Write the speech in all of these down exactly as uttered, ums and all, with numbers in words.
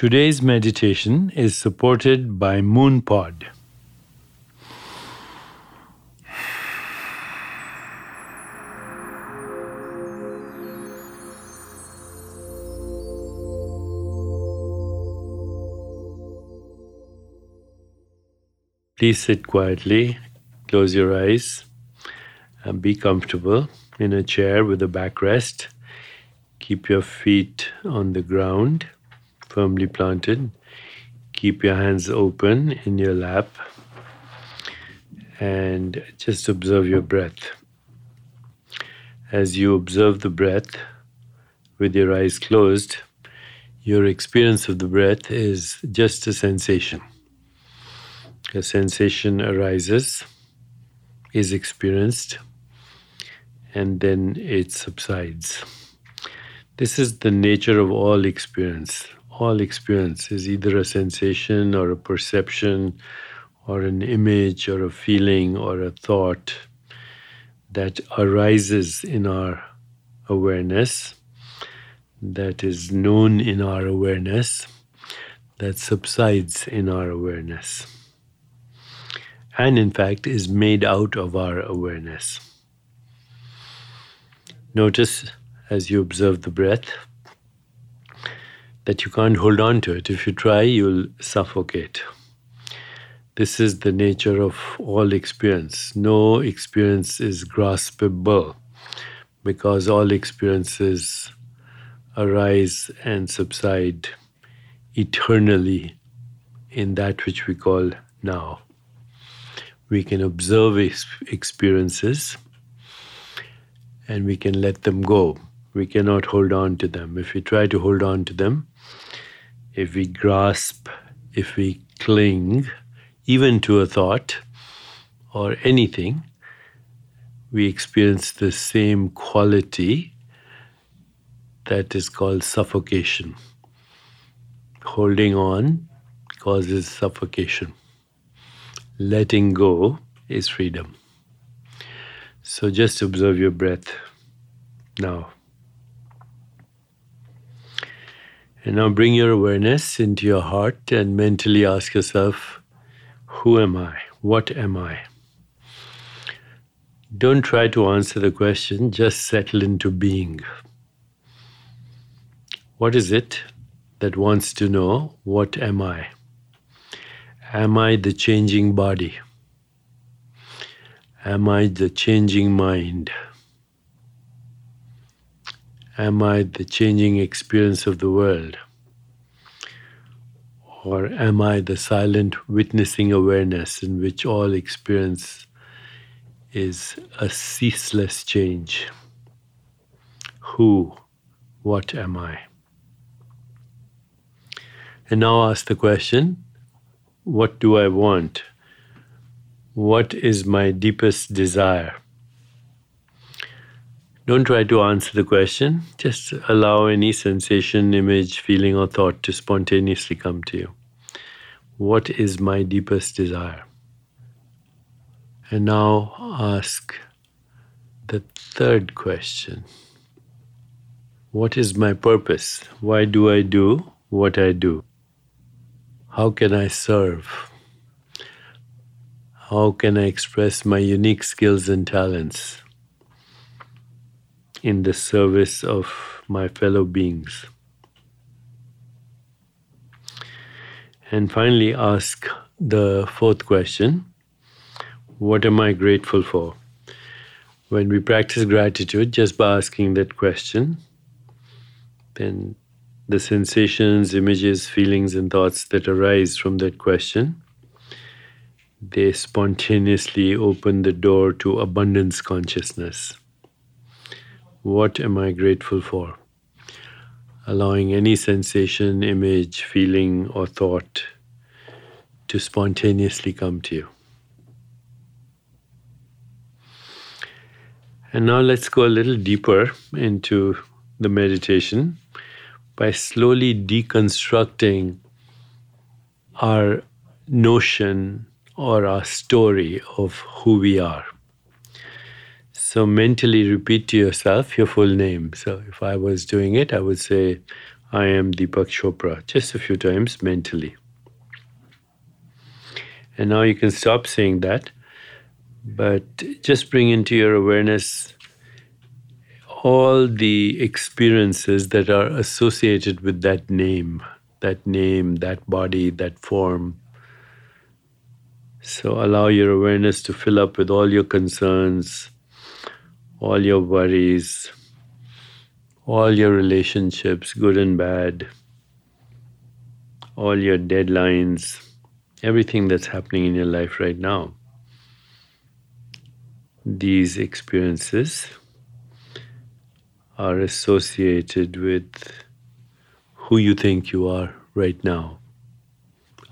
Today's meditation is supported by Moon Pod. Please sit quietly, close your eyes, and be comfortable in a chair with a backrest. Keep your feet on the ground, firmly planted. Keep your hands open in your lap and just observe your breath. As you observe the breath with your eyes closed, your experience of the breath is just a sensation. A sensation arises, is experienced, and then it subsides. This is the nature of all experience. All experience is either a sensation or a perception or an image or a feeling or a thought that arises in our awareness, that is known in our awareness, that subsides in our awareness, and in fact is made out of our awareness. Notice, as you observe the breath, that you can't hold on to it. If you try, you'll suffocate. This is the nature of all experience. No experience is graspable because all experiences arise and subside eternally in that which we call now. We can observe experiences and we can let them go. We cannot hold on to them. If we try to hold on to them, if we grasp, if we cling, even to a thought or anything, we experience the same quality that is called suffocation. Holding on causes suffocation. Letting go is freedom. So just observe your breath now. And now bring your awareness into your heart and mentally ask yourself, who am I? What am I? Don't try to answer the question, just settle into being. What is it that wants to know, what am I? Am I the changing body? Am I the changing mind? Am I the changing experience of the world? Or am I the silent witnessing awareness in which all experience is a ceaseless change? Who, what am I? And now ask the question, what do I want? What is my deepest desire? Don't try to answer the question. Just allow any sensation, image, feeling, or thought to spontaneously come to you. What is my deepest desire? And now ask the third question. What is my purpose? Why do I do what I do? How can I serve? How can I express my unique skills and talents in the service of my fellow beings? And finally, ask the fourth question, what am I grateful for? When we practice gratitude, just by asking that question, then the sensations, images, feelings, and thoughts that arise from that question, they spontaneously open the door to abundance consciousness. What am I grateful for? Allowing any sensation, image, feeling, or thought to spontaneously come to you. And now let's go a little deeper into the meditation by slowly deconstructing our notion or our story of who we are. So mentally repeat to yourself your full name. So if I was doing it, I would say, I am Deepak Chopra just a few times mentally. And now you can stop saying that, but just bring into your awareness all the experiences that are associated with that name, that name, that body, that form. So allow your awareness to fill up with all your concerns, all your worries, all your relationships, good and bad, all your deadlines, everything that's happening in your life right now. These experiences are associated with who you think you are right now.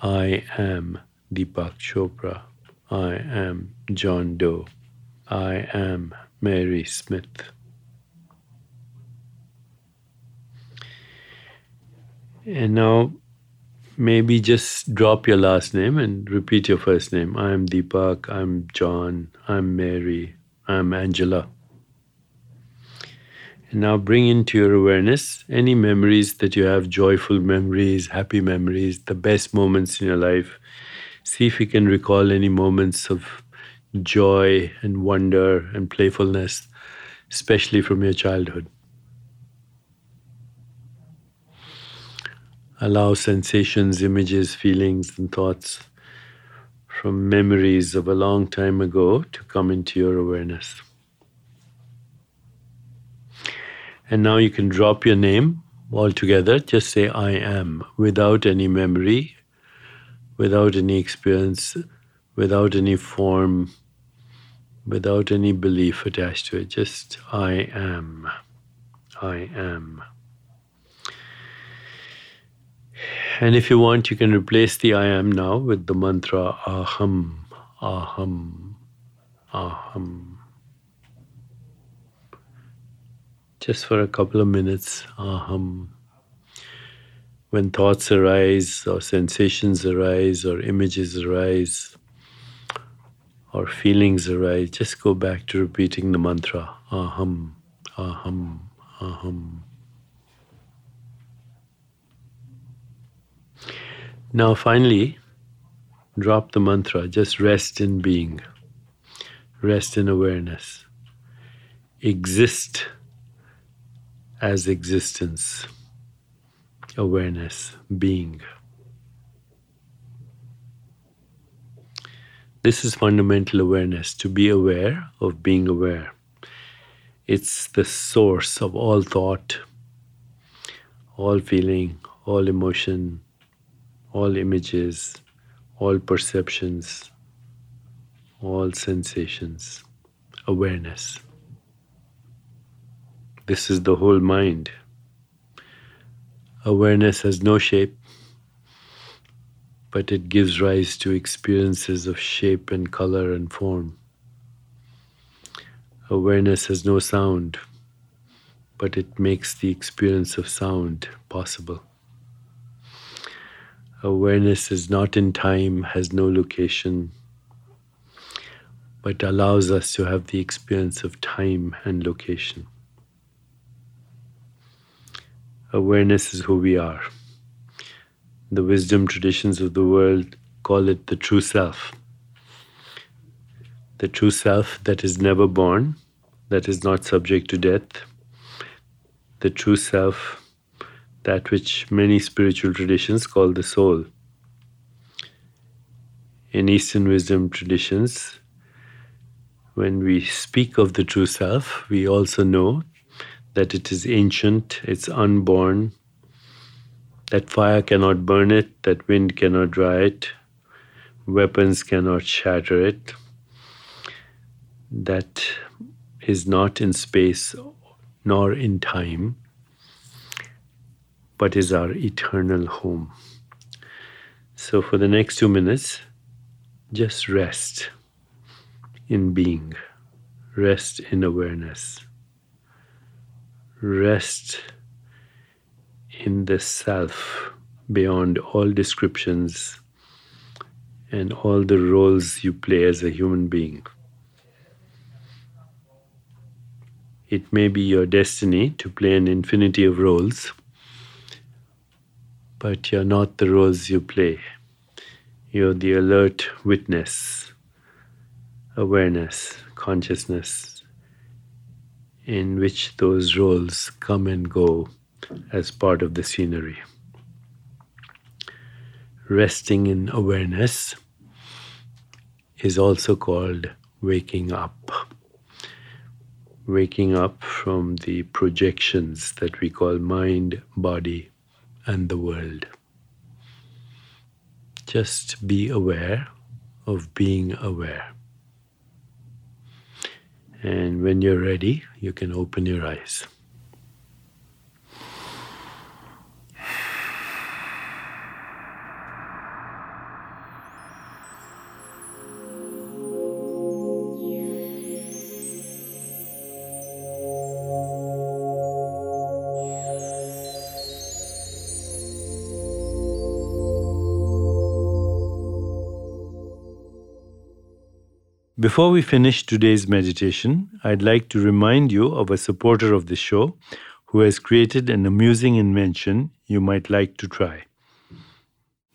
I am Deepak Chopra. I am John Doe. I am Mary Smith. And now maybe just drop your last name and repeat your first name. I am Deepak, I'm John, I'm Mary, I'm Angela. And now bring into your awareness any memories that you have, joyful memories, happy memories, the best moments in your life. See if you can recall any moments of joy and wonder and playfulness, especially from your childhood. Allow sensations, images, feelings, and thoughts from memories of a long time ago to come into your awareness. And now you can drop your name altogether. Just say, I am, without any memory, without any experience, without any form, without any belief attached to it. Just, I am, I am. And if you want, you can replace the I am now with the mantra, aham, aham, aham. Just for a couple of minutes, aham. When thoughts arise or sensations arise or images arise or feelings arise, just go back to repeating the mantra, aham, aham, aham. Now finally, drop the mantra, just rest in being, rest in awareness, exist as existence, awareness, being. This is fundamental awareness, to be aware of being aware. It's the source of all thought, all feeling, all emotion, all images, all perceptions, all sensations, awareness. This is the whole mind. Awareness has no shape, but it gives rise to experiences of shape and color and form. Awareness has no sound, but it makes the experience of sound possible. Awareness is not in time, has no location, but allows us to have the experience of time and location. Awareness is who we are. The wisdom traditions of the world call it the true self. The true self that is never born, that is not subject to death. The true self, that which many spiritual traditions call the soul. In Eastern wisdom traditions, when we speak of the true self, we also know that it is ancient, it's unborn, that fire cannot burn it, that wind cannot dry it, weapons cannot shatter it, that is not in space nor in time, but is our eternal home. So for the next two minutes, just rest in being, rest in awareness, rest in the self beyond all descriptions and all the roles you play as a human being. It may be your destiny to play an infinity of roles, but you're not the roles you play. You're the alert witness, awareness, consciousness, in which those roles come and go as part of the scenery. Resting in awareness is also called waking up. Waking up from the projections that we call mind, body, and the world. Just be aware of being aware. And when you're ready, you can open your eyes. Before we finish today's meditation, I'd like to remind you of a supporter of the show who has created an amusing invention you might like to try.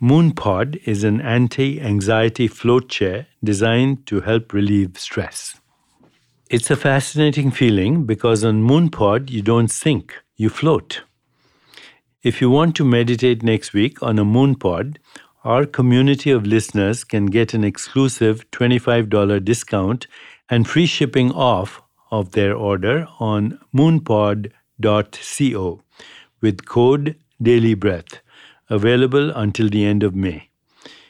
Moon Pod is an anti-anxiety float chair designed to help relieve stress. It's a fascinating feeling because on Moon Pod you don't sink, you float. If you want to meditate next week on a Moon Pod, our community of listeners can get an exclusive twenty-five dollars discount and free shipping off of their order on moon pod dot co with code DAILYBREATH, available until the end of May.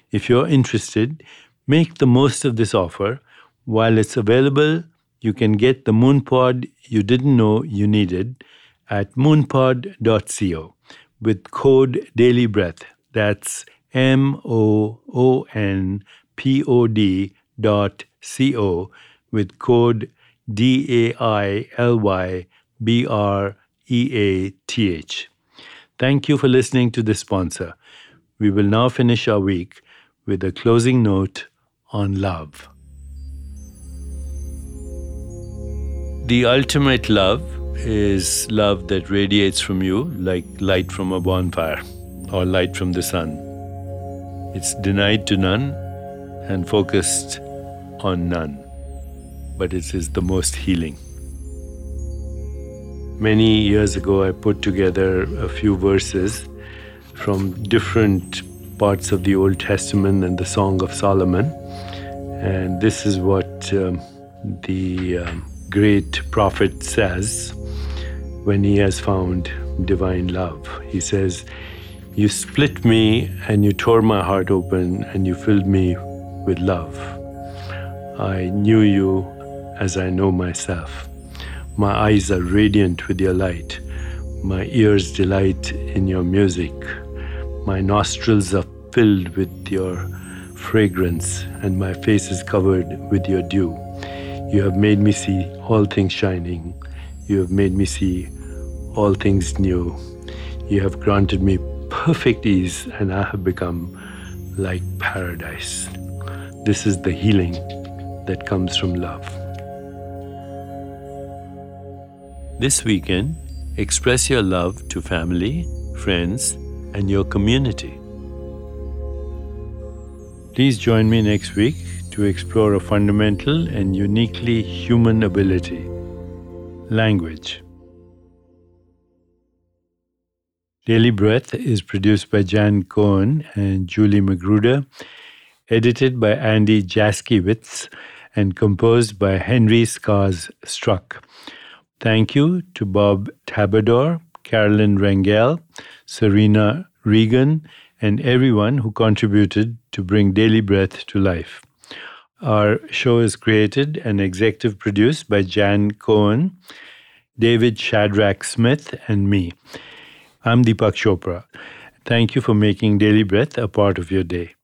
If you're interested, make the most of this offer. While it's available, you can get the MoonPod you didn't know you needed at moon pod dot co with code DAILYBREATH. That's M O O N P O D dot C-O with code D A I L Y B R E A T H. Thank you for listening to the sponsor. We will now finish our week with a closing note on love. The ultimate love is love that radiates from you like light from a bonfire or light from the sun. It's denied to none and focused on none, but it is the most healing. Many years ago, I put together a few verses from different parts of the Old Testament and the Song of Solomon, and this is what um, the um, great prophet says when he has found divine love. He says, "You split me and you tore my heart open and you filled me with love. I knew you as I know myself. My eyes are radiant with your light. My ears delight in your music. My nostrils are filled with your fragrance and my face is covered with your dew. You have made me see all things shining. You have made me see all things new. You have granted me perfect ease, and I have become like paradise." This is the healing that comes from love. This weekend, express your love to family, friends, and your community. Please join me next week to explore a fundamental and uniquely human ability: language. Daily Breath is produced by Jan Cohen and Julie Magruder, edited by Andy Jaskiewicz, and composed by Henry Scars Struck. Thank you to Bob Tabador, Carolyn Rangel, Serena Regan, and everyone who contributed to bring Daily Breath to life. Our show is created and executive produced by Jan Cohen, David Shadrach Smith, and me. I'm Deepak Chopra. Thank you for making Daily Breath a part of your day.